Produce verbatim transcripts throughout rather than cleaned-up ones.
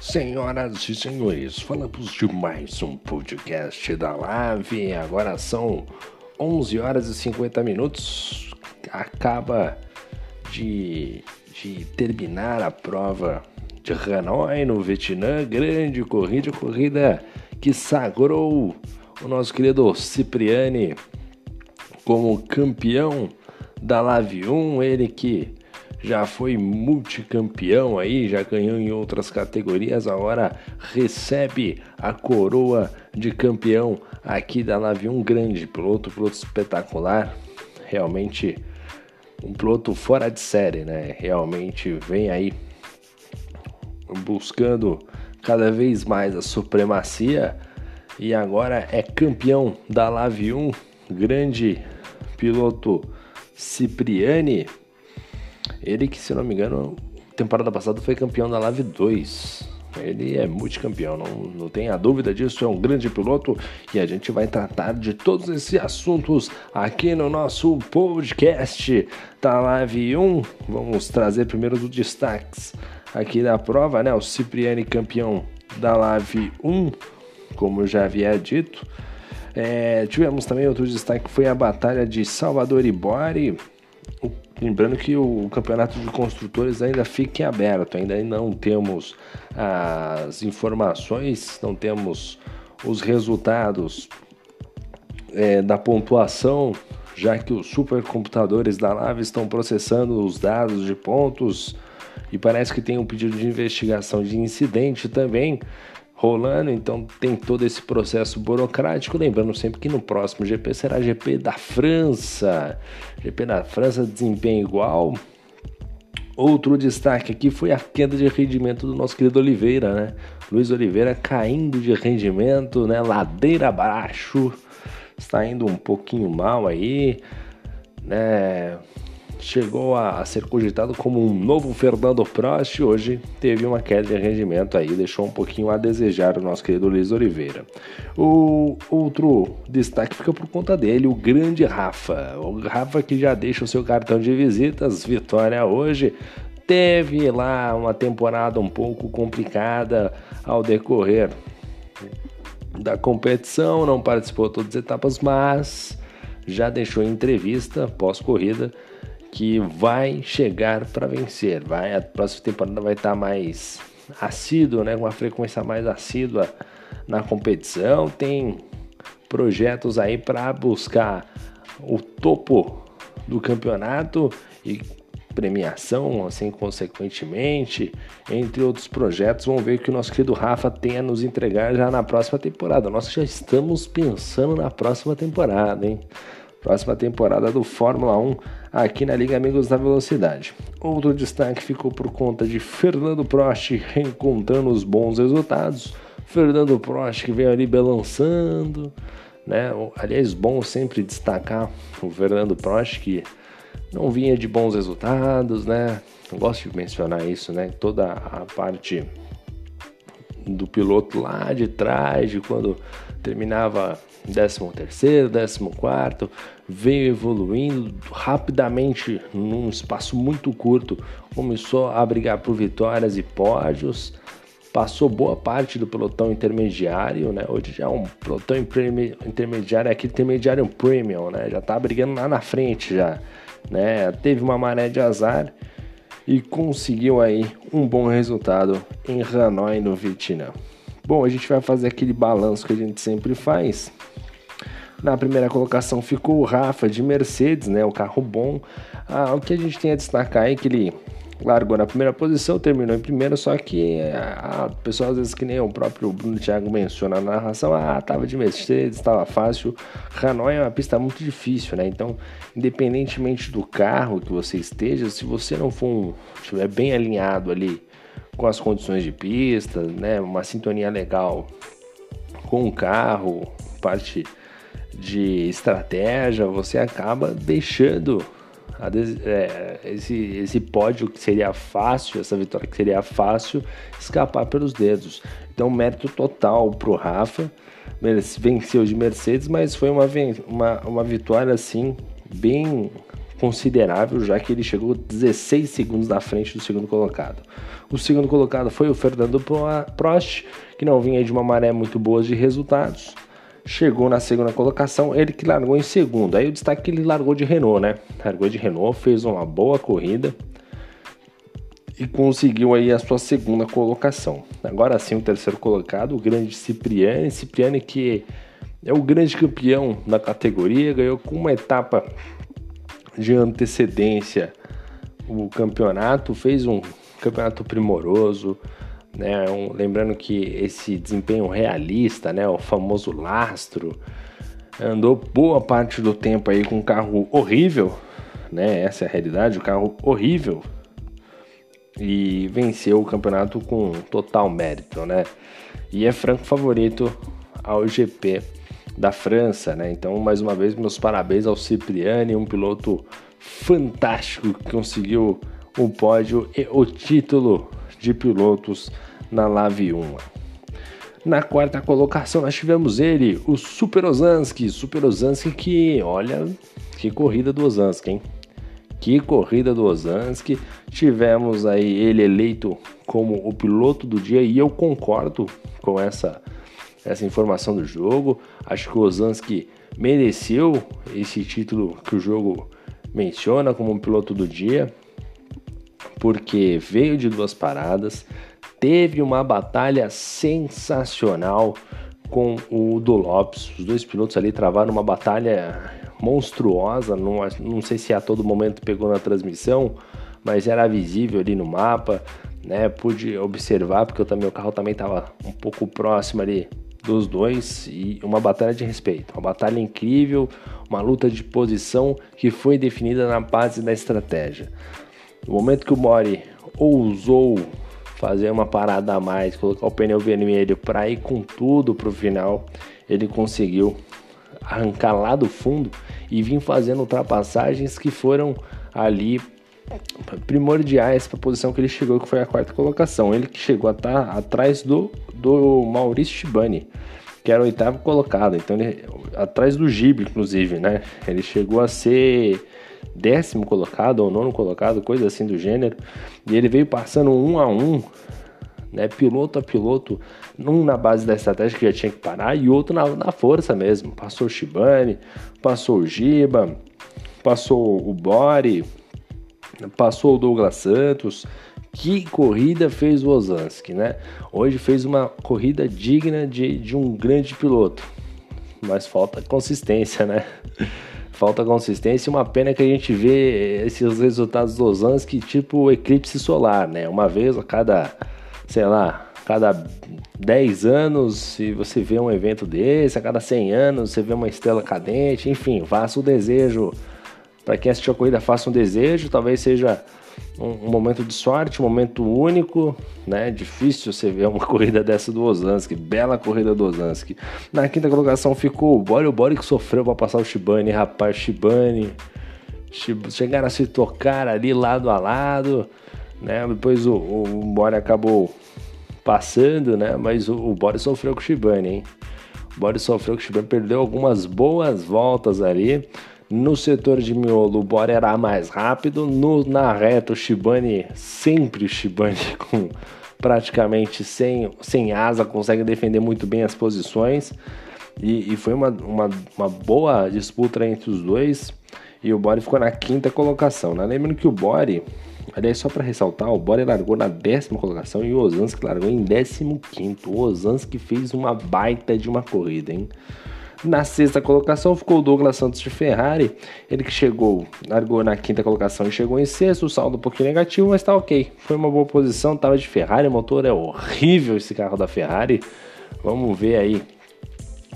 Senhoras e senhores, falamos de mais um podcast da Live. Agora são onze horas e cinquenta minutos. Acaba de, de terminar a prova de Hanoi, no Vietnã. Grande corrida, corrida que sagrou o nosso querido Cipriani como campeão da Live um. Ele que já foi multicampeão aí, já ganhou em outras categorias, agora recebe a coroa de campeão aqui da Live um. Um grande piloto, piloto espetacular, realmente um piloto fora de série, né? Realmente vem aí buscando cada vez mais a supremacia e agora é campeão da Live um, grande piloto Cipriani. Ele que, se não me engano, temporada passada foi campeão da Live dois. Ele é multicampeão, não, não tenha dúvida disso, é um grande piloto. E a gente vai tratar de todos esses assuntos aqui no nosso podcast da Live um. Vamos trazer primeiro os destaques aqui da prova, né? O Cipriani, campeão da Live um, como eu já havia dito. É, tivemos também outro destaque, que foi a batalha de Salvador e Bori. Lembrando que o campeonato de construtores ainda fica em aberto, ainda não temos as informações, não temos os resultados é, da pontuação, já que os supercomputadores da Live estão processando os dados de pontos e parece que tem um pedido de investigação de incidente também rolando, então tem todo esse processo burocrático. Lembrando sempre que no próximo G P será G P da França. G P da França, desempenho igual. Outro destaque aqui foi a queda de rendimento do nosso querido Oliveira, né? Luiz Oliveira caindo de rendimento, né? Ladeira abaixo, está indo um pouquinho mal aí, né? Chegou a ser cogitado como um novo Fernando Prost. Hoje teve uma queda de rendimento aí, deixou um pouquinho a desejar o nosso querido Luiz Oliveira. O outro destaque fica por conta dele, o grande Rafa. O Rafa que já deixa o seu cartão de visitas, vitória hoje. Teve lá uma temporada um pouco complicada ao decorrer da competição, não participou de todas as etapas, mas já deixou em entrevista pós-corrida que vai chegar para vencer. Vai, a próxima temporada vai estar mais assíduo, né? Com uma frequência mais assídua na competição. Tem projetos aí para buscar o topo do campeonato e premiação, assim, consequentemente, entre outros projetos. Vamos ver o que o nosso querido Rafa tem a nos entregar já na próxima temporada. Nós já estamos pensando na próxima temporada, hein? Próxima temporada do Fórmula um aqui na Liga Amigos da Velocidade. Outro destaque ficou por conta de Fernando Prost reencontrando os bons resultados. Fernando Prost que veio ali balançando, né? Aliás, bom sempre destacar o Fernando Prost, que não vinha de bons resultados, né? Eu gosto de mencionar isso, né? Toda a parte do piloto lá de trás, de quando terminava décimo terceiro, décimo quarto, veio evoluindo rapidamente num espaço muito curto, começou a brigar por vitórias e pódios, passou boa parte do pelotão intermediário, né? Hoje já é um pelotão intermediário, é aquele intermediário premium, né? Já tá brigando lá na frente já, né? Teve uma maré de azar e conseguiu aí um bom resultado em Hanoi, no Vietnã. Bom, a gente vai fazer aquele balanço que a gente sempre faz. Na primeira colocação ficou o Rafa de Mercedes, né? O carro bom. Ah, o que a gente tem a destacar é que ele largou na primeira posição, terminou em primeiro, só que a pessoa, às vezes, que nem o próprio Bruno Thiago menciona na narração, ah, tava de Mercedes, tava fácil. Hanoi é uma pista muito difícil, né? Então, independentemente do carro que você esteja, se você não for um, estiver bem alinhado ali com as condições de pista, né, uma sintonia legal com o carro, parte de estratégia, você acaba deixando a des... é, esse, esse pódio que seria fácil, essa vitória que seria fácil, escapar pelos dedos. Então, mérito total para o Rafa, venceu de Mercedes, mas foi uma, uma, uma vitória assim, bem considerável, já que ele chegou dezesseis segundos na frente do segundo colocado. O segundo colocado foi o Fernando Prost, que não vinha de uma maré muito boa de resultados. Chegou na segunda colocação, ele que largou em segundo. Aí o destaque é que ele largou de Renault, né? Largou de Renault, fez uma boa corrida e conseguiu aí a sua segunda colocação. Agora sim, o terceiro colocado, o grande Cipriani. Cipriani que é o grande campeão da categoria, ganhou com uma etapa de antecedência o campeonato, fez um campeonato primoroso, né? Um, lembrando que esse desempenho realista, né? O famoso lastro, andou boa parte do tempo aí com um carro horrível, né? Essa é a realidade, o carro horrível, e venceu o campeonato com total mérito, né? E é franco favorito ao G P da França, né? Então, mais uma vez, meus parabéns ao Cipriani, um piloto fantástico que conseguiu o pódio e o título de pilotos na Live um. Na quarta colocação, nós tivemos ele, o Super Ozansky. Super Ozansky que, olha, que corrida do Ozansky, hein? Que corrida do Ozansky. Tivemos aí ele eleito como o piloto do dia e eu concordo com essa... essa informação do jogo. Acho que o Ozansky mereceu esse título que o jogo menciona como um piloto do dia, porque veio de duas paradas, teve uma batalha sensacional com o do Lopes, os dois pilotos ali travaram uma batalha monstruosa, não, não sei se a todo momento pegou na transmissão, mas era visível ali no mapa, né? Pude observar, porque eu também, o carro também estava um pouco próximo ali dos dois, e uma batalha de respeito, uma batalha incrível, uma luta de posição que foi definida na base da estratégia. No momento que o Bori ousou fazer uma parada a mais, colocar o pneu vermelho para ir com tudo para o final, ele conseguiu arrancar lá do fundo e vir fazendo ultrapassagens que foram ali primordiais para a posição que ele chegou, que foi a quarta colocação. Ele que chegou a estar atrás do, do Maurício Chibane, que era o oitavo colocado, então ele, atrás do Giba, inclusive, né? Ele chegou a ser décimo colocado ou nono colocado, coisa assim do gênero, e ele veio passando um a um, né? Piloto a piloto, um na base da estratégia que já tinha que parar e outro na, na força mesmo. Passou o Chibane, passou o Giba, passou o Bori, passou o Douglas Santos. Que corrida fez o Ozansky, né? Hoje fez uma corrida digna de, de um grande piloto, mas falta consistência, né? Falta consistência, e uma pena que a gente vê esses resultados do Ozansky tipo eclipse solar, né? Uma vez a cada, sei lá, cada dez anos, se você vê um evento desse, a cada cem anos você vê uma estrela cadente, enfim, faça o desejo. Para quem assistiu a corrida, faça um desejo, talvez seja um, um momento de sorte, um momento único, né? Difícil você ver uma corrida dessa do Ozansky, bela corrida do Ozansky. Na quinta colocação ficou o Bori, o Bori que sofreu para passar o Chibane, rapaz, Chibane, Chib... chegaram a se tocar ali lado a lado, né? Depois o, o Bori acabou passando, né? Mas o, o Bori sofreu com o Chibane, hein? O Bori sofreu com o Chibane, perdeu algumas boas voltas ali. No setor de miolo, o Bori era mais rápido. No, na reta, o Chibane, sempre o Chibane, com, praticamente sem, sem asa, consegue defender muito bem as posições. E, e foi uma, uma, uma boa disputa entre os dois. E o Bori ficou na quinta colocação, né? Lembrando que o Bori, aliás, só para ressaltar, o Bori largou na décima colocação e o Ozansky largou em décimo quinto. O Ozansky fez uma baita de uma corrida, hein? Na sexta colocação ficou o Douglas Santos de Ferrari, ele que chegou, largou na quinta colocação e chegou em sexto, o saldo um pouquinho negativo, mas tá ok, foi uma boa posição, tava de Ferrari, o motor é horrível esse carro da Ferrari, vamos ver aí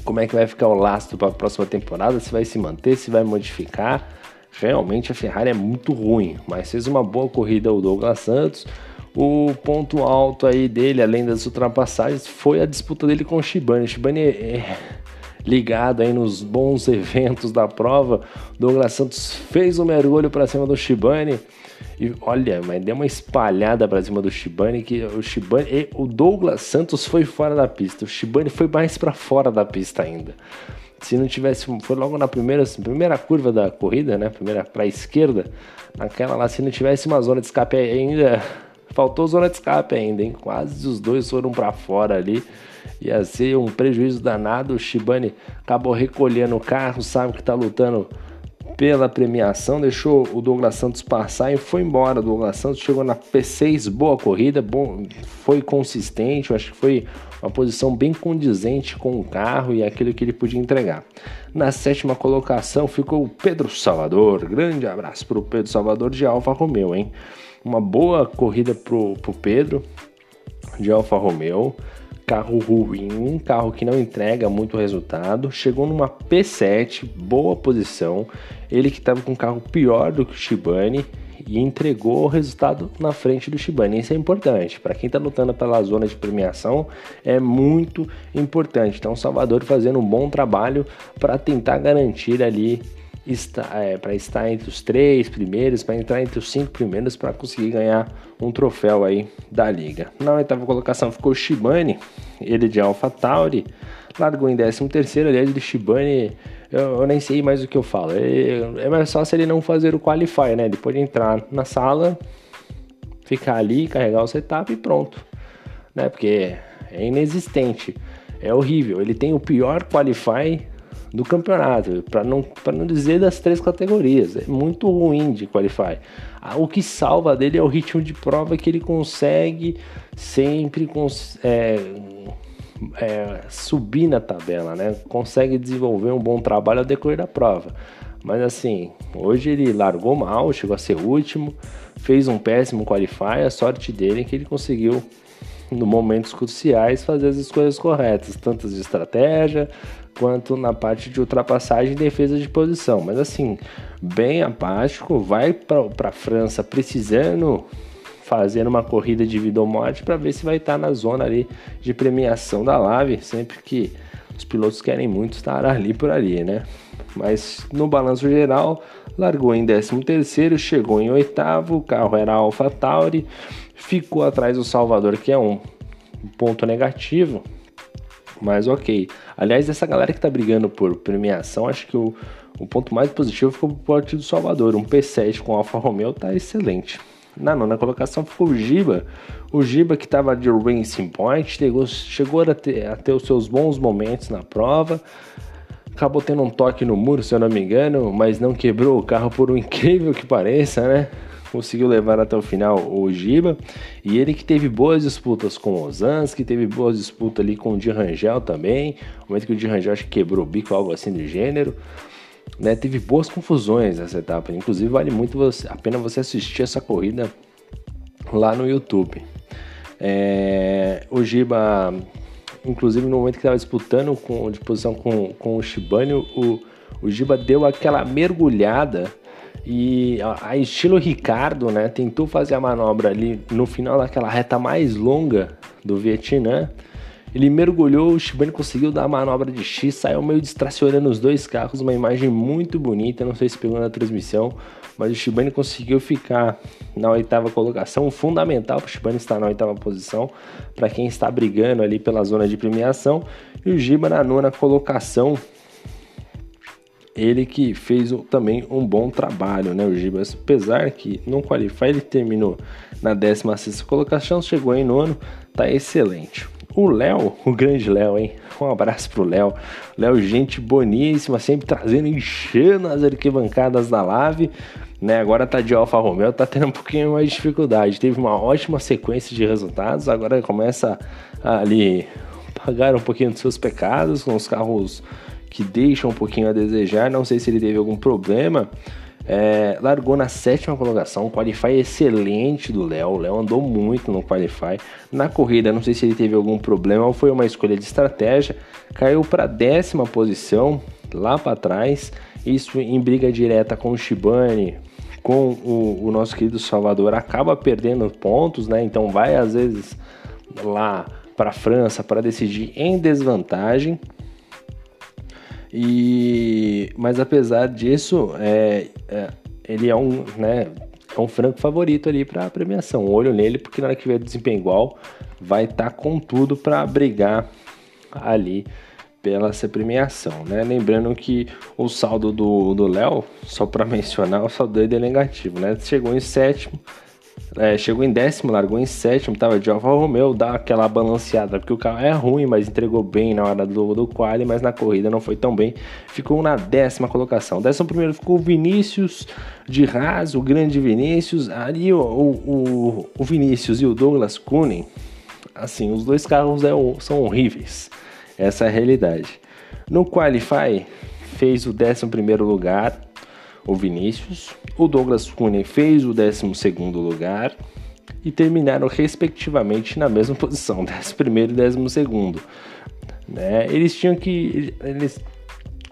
como é que vai ficar o lastro para a próxima temporada, se vai se manter, se vai modificar, realmente a Ferrari é muito ruim, mas fez uma boa corrida o Douglas Santos. O ponto alto aí dele, além das ultrapassagens, foi a disputa dele com o Chibane. O Chibane é... ligado aí nos bons eventos da prova, Douglas Santos fez um mergulho para cima do Chibane e olha, mas deu uma espalhada para cima do Chibane, que o Chibane e o Douglas Santos foi fora da pista, o Chibane foi mais para fora da pista ainda. se não tivesse, foi logo na primeira, primeira curva da corrida, né, primeira para a esquerda, naquela lá, se não tivesse uma zona de escape ainda, faltou zona de escape ainda, hein, quase os dois foram para fora ali, ia ser um prejuízo danado. O Chibane acabou recolhendo o carro, sabe que está lutando pela premiação, deixou o Douglas Santos passar e foi embora. O Douglas Santos chegou na P seis, boa corrida, bom, foi consistente, eu acho que foi uma posição bem condizente com o carro e aquilo que ele podia entregar. Na sétima colocação ficou o Pedro Salvador, grande abraço para o Pedro Salvador de Alfa Romeo, hein? Uma boa corrida para o Pedro de Alfa Romeo, carro ruim, carro que não entrega muito resultado, chegou numa P sete, boa posição, ele que estava com um carro pior do que o Chibane e entregou o resultado na frente do Chibane. Isso é importante, para quem está lutando pela zona de premiação é muito importante. Então Salvador fazendo um bom trabalho para tentar garantir ali, é, para estar entre os três primeiros, para entrar entre os cinco primeiros, para conseguir ganhar um troféu aí da liga. Na oitava colocação ficou o Chibane, ele de Alpha Tauri, largou em décimo terceiro. Aliás, de Chibane eu, eu nem sei mais o que eu falo, é, é mais só se ele não fazer o qualify, né, ele pode entrar na sala, ficar ali, carregar o setup e pronto, né, porque é inexistente, é horrível, ele tem o pior qualify do campeonato, para não, para não dizer das três categorias, é muito ruim de qualify. O que salva dele é o ritmo de prova que ele consegue sempre cons- é, é, subir na tabela, né? Consegue desenvolver um bom trabalho ao decorrer da prova. Mas assim, hoje ele largou mal, chegou a ser último, fez um péssimo qualify. A sorte dele é que ele conseguiu, nos momentos cruciais, fazer as escolhas corretas, tanto de estratégia quanto na parte de ultrapassagem e defesa de posição. Mas assim, bem apático, vai para a França precisando fazer uma corrida de vida ou morte para ver se vai estar tá na zona ali de premiação da Live, sempre que os pilotos querem muito estar ali por ali, né? Mas no balanço geral, largou em décimo terceiro, chegou em oitavo, o carro era Alpha Tauri, ficou atrás do Salvador, que é um ponto negativo, mas ok. Aliás, essa galera que tá brigando por premiação, acho que o, o ponto mais positivo ficou por parte do Salvador. Um P sete com Alfa Romeo tá excelente. Na nona colocação ficou o Giba. O Giba que tava de Racing Point, chegou, chegou a, ter, a ter os seus bons momentos na prova. Acabou tendo um toque no muro, se eu não me engano, mas não quebrou o carro, por um incrível que pareça, né? Conseguiu levar até o final o Giba, e ele que teve boas disputas com o Ozansky, teve boas disputas ali com o Di Rangel também, no momento que o Di Rangel acho que quebrou o bico, algo assim do gênero, né? Teve boas confusões nessa etapa, inclusive vale muito você, a pena você assistir essa corrida lá no YouTube. É, o Giba, inclusive no momento que estava disputando com, de posição com, com o Chibane, o, o Giba deu aquela mergulhada, e a estilo Ricardo, né, tentou fazer a manobra ali no final daquela reta mais longa do Vietnã. Ele mergulhou, o Chibane conseguiu dar a manobra de X, saiu meio distracionando os dois carros, uma imagem muito bonita, não sei se pegou na transmissão, mas o Chibane conseguiu ficar na oitava colocação, fundamental para o Chibane estar na oitava posição, para quem está brigando ali pela zona de premiação, e o Giba na nona colocação. Ele que fez também um bom trabalho, né, o Giba, apesar que não qualifica, ele terminou na décima sexta colocação, chegou em nono, tá excelente. O Léo, o grande Léo, hein, um abraço pro Léo, Léo gente boníssima, sempre trazendo, enchendo as arquibancadas da Live, né, agora tá de Alfa Romeo, tá tendo um pouquinho mais de dificuldade, teve uma ótima sequência de resultados, agora começa a, ali, pagar um pouquinho dos seus pecados com os carros que deixa um pouquinho a desejar, não sei se ele teve algum problema. É, largou na sétima colocação, um qualify excelente do Léo, o Léo andou muito no qualify. Na corrida, não sei se ele teve algum problema ou foi uma escolha de estratégia, caiu para a décima posição, lá para trás, isso em briga direta com o Chibane, com o, o nosso querido Salvador, acaba perdendo pontos, né? Então vai às vezes lá para a França para decidir em desvantagem. E, mas apesar disso, é, é, ele é um, né, é um franco favorito ali para a premiação. Olho nele, porque na hora que vier desempenho igual, vai estar tá com tudo para brigar ali pela essa premiação, né? Lembrando que o saldo do do Léo, só para mencionar, o saldo dele é negativo, né? Chegou em sétimo, é, chegou em décimo, largou em sétimo, tava de Alfa Romeo, dá aquela balanceada, porque o carro é ruim, mas entregou bem na hora do, do quali, mas na corrida não foi tão bem, ficou na décima colocação. Décimo primeiro ficou o Vinícius de Haas, o grande Vinícius, ali o, o, o Vinícius e o Douglas Cunha, assim, os dois carros é, são horríveis, essa é a realidade. No Qualify fez o décimo primeiro lugar o Vinícius, o Douglas Cunha fez o décimo segundo lugar e terminaram respectivamente na mesma posição, décimo primeiro e décimo segundo, né? Eles tinham que, eles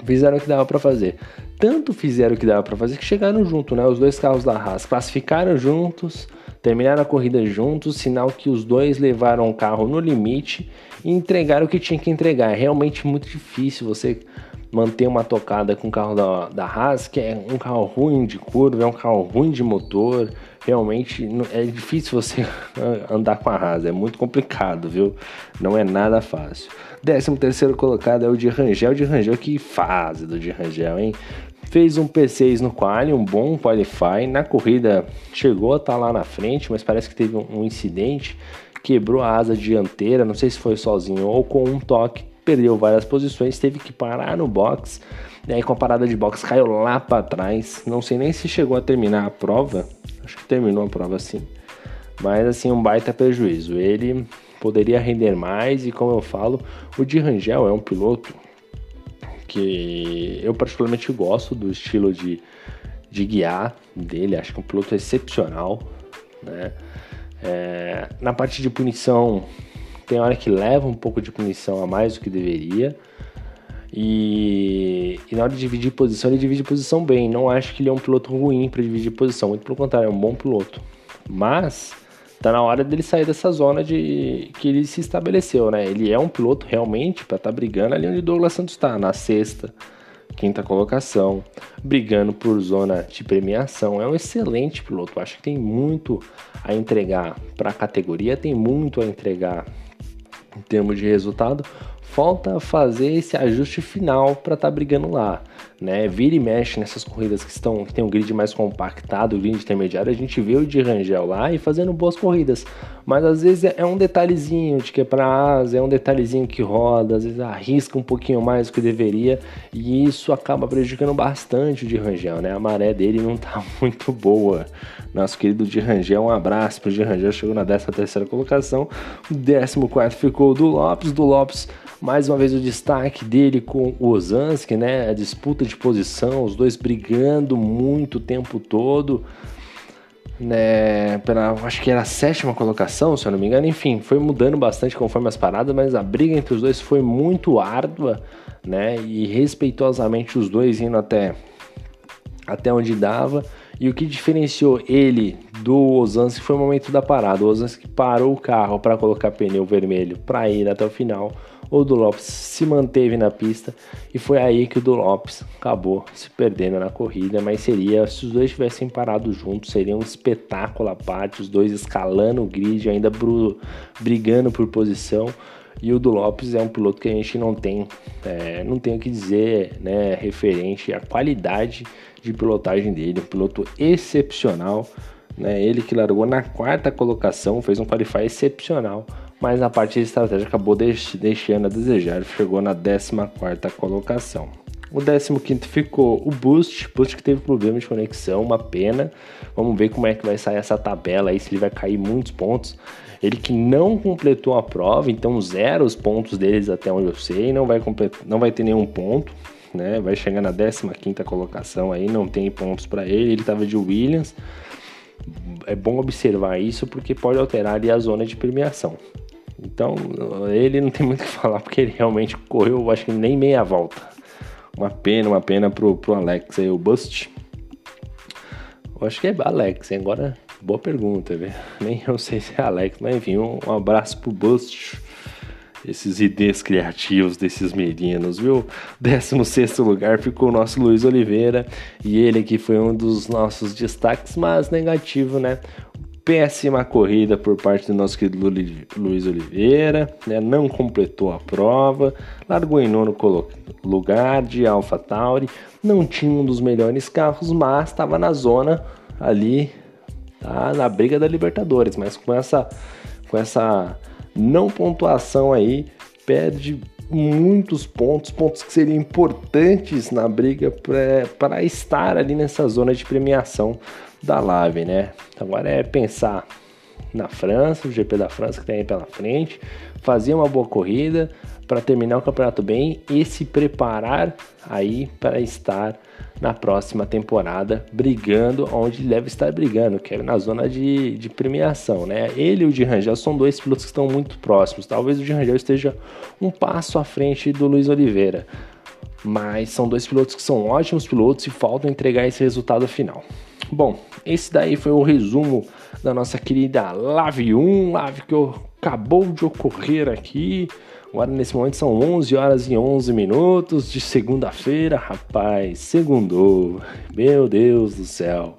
fizeram o que dava para fazer, tanto fizeram o que dava para fazer que chegaram junto, né? Os dois carros da Haas classificaram juntos, terminaram a corrida juntos, sinal que os dois levaram o carro no limite e entregaram o que tinha que entregar. É realmente muito difícil você manter uma tocada com o carro da, da Haas, que é um carro ruim de curva, é um carro ruim de motor. Realmente é difícil você andar com a Haas, é muito complicado, viu? Não é nada fácil. Décimo terceiro colocado é o Di Rangel. Di Rangel, que fase do Di Rangel, hein? Fez um P seis no quali, um bom qualify. Na corrida chegou a estar lá na frente, mas parece que teve um incidente, quebrou a asa dianteira, não sei se foi sozinho ou com um toque, perdeu várias posições, teve que parar no box, e aí com a parada de box caiu lá para trás, não sei nem se chegou a terminar a prova, acho que terminou a prova sim, mas assim, um baita prejuízo, ele poderia render mais, e como eu falo, o Di Rangel é um piloto que eu particularmente gosto do estilo de, de guiar dele, acho que é um piloto excepcional, né? É, na parte de punição, tem hora que leva um pouco de punição a mais do que deveria, e, e na hora de dividir posição, ele divide posição bem, não acho que ele é um piloto ruim para dividir posição, muito pelo contrário, é um bom piloto, mas tá na hora dele sair dessa zona de que ele se estabeleceu, né? Ele é um piloto realmente para estar tá brigando ali onde Douglas Santos está, na sexta, quinta colocação, brigando por zona de premiação. É um excelente piloto, acho que tem muito a entregar para a categoria, tem muito a entregar em termos de resultado. Falta fazer esse ajuste final para estar tá brigando lá, né? Vira e mexe nessas corridas que estão, que tem um grid mais compactado, o grid intermediário, a gente vê o Di Rangel lá e fazendo boas corridas, mas às vezes é um detalhezinho de quebrar a asa, é um detalhezinho que roda, às vezes arrisca um pouquinho mais do que deveria, e isso acaba prejudicando bastante o Di Rangel, né? A maré dele não tá muito boa. Nosso querido Di Rangel, um abraço pro Di Rangel, chegou na décima terceira colocação. O décimo quarto ficou do Lopes, do Lopes mais uma vez o destaque dele com o Ozansky, né? A disputa de posição, os dois brigando muito o tempo todo, né? Pela, acho que era a sétima colocação, se eu não me engano. Enfim, foi mudando bastante conforme as paradas, mas a briga entre os dois foi muito árdua, né? E respeitosamente os dois indo até, até onde dava. E o que diferenciou ele do Ozansky foi o momento da parada. O Ozansky parou o carro para colocar pneu vermelho para ir até o final. O do Lopes se manteve na pista e foi aí que o do Lopes acabou se perdendo na corrida. Mas seria, se os dois tivessem parado juntos, seria um espetáculo à parte. Os dois escalando o grid, ainda brigando por posição. E o do Lopes é um piloto que a gente não tem, é, não tem o que dizer, né, referente à qualidade de pilotagem dele, um piloto excepcional, né? Ele que largou na quarta colocação, fez um qualify excepcional, mas na parte de estratégia acabou deixando a desejar, chegou na décima quarta colocação. O décimo quinto ficou o Boost, Boost que teve problema de conexão, uma pena, vamos ver como é que vai sair essa tabela aí, se ele vai cair muitos pontos. Ele que não completou a prova, então zero os pontos deles até onde eu sei, não vai, completar, não vai ter nenhum ponto, né? Vai chegar na décima quinta colocação aí, não tem pontos para ele, ele estava de Williams. É bom observar isso porque pode alterar ali a zona de premiação. Então ele não tem muito o que falar porque ele realmente correu, acho que nem meia volta. Uma pena, uma pena pro, pro Alex aí, o Bust. Eu acho que é Alex, agora boa pergunta, viu? Nem eu sei se é Alex, mas enfim, um, um abraço pro Bust. Esses I Ds criativos desses meninos, viu? décimo sexto lugar ficou o nosso Luiz Oliveira, e ele aqui foi um dos nossos destaques, mas negativo, né? péssima corrida por parte do nosso querido Luiz Oliveira, né? Não completou a prova, largou em nono lugar de Alpha Tauri, não tinha um dos melhores carros, mas estava na zona ali, tá? Na briga da Libertadores, mas com essa, com essa não pontuação aí, perde muitos pontos, pontos que seriam importantes na briga para estar ali nessa zona de premiação da Live, né? Agora é pensar na França, o G P da França que tem aí pela frente, fazer uma boa corrida para terminar o campeonato bem e se preparar aí para estar na próxima temporada brigando onde deve estar brigando, que é na zona de, de premiação, né? Ele e o Di Rangel são dois pilotos que estão muito próximos, talvez o Di Rangel esteja um passo à frente do Luiz Oliveira, mas são dois pilotos que são ótimos pilotos e faltam entregar esse resultado final. Bom, esse daí foi o resumo da nossa querida Live um, Live que acabou de ocorrer aqui. Agora nesse momento são onze horas e onze minutos de segunda-feira, rapaz, segundou, meu Deus do céu.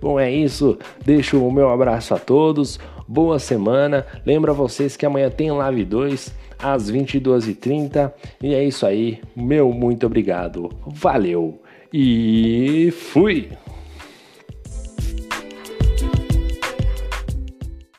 Bom, é isso, deixo o meu abraço a todos, boa semana, lembra vocês que amanhã tem Live dois às vinte e duas e trinta e é isso aí, meu muito obrigado, valeu e fui!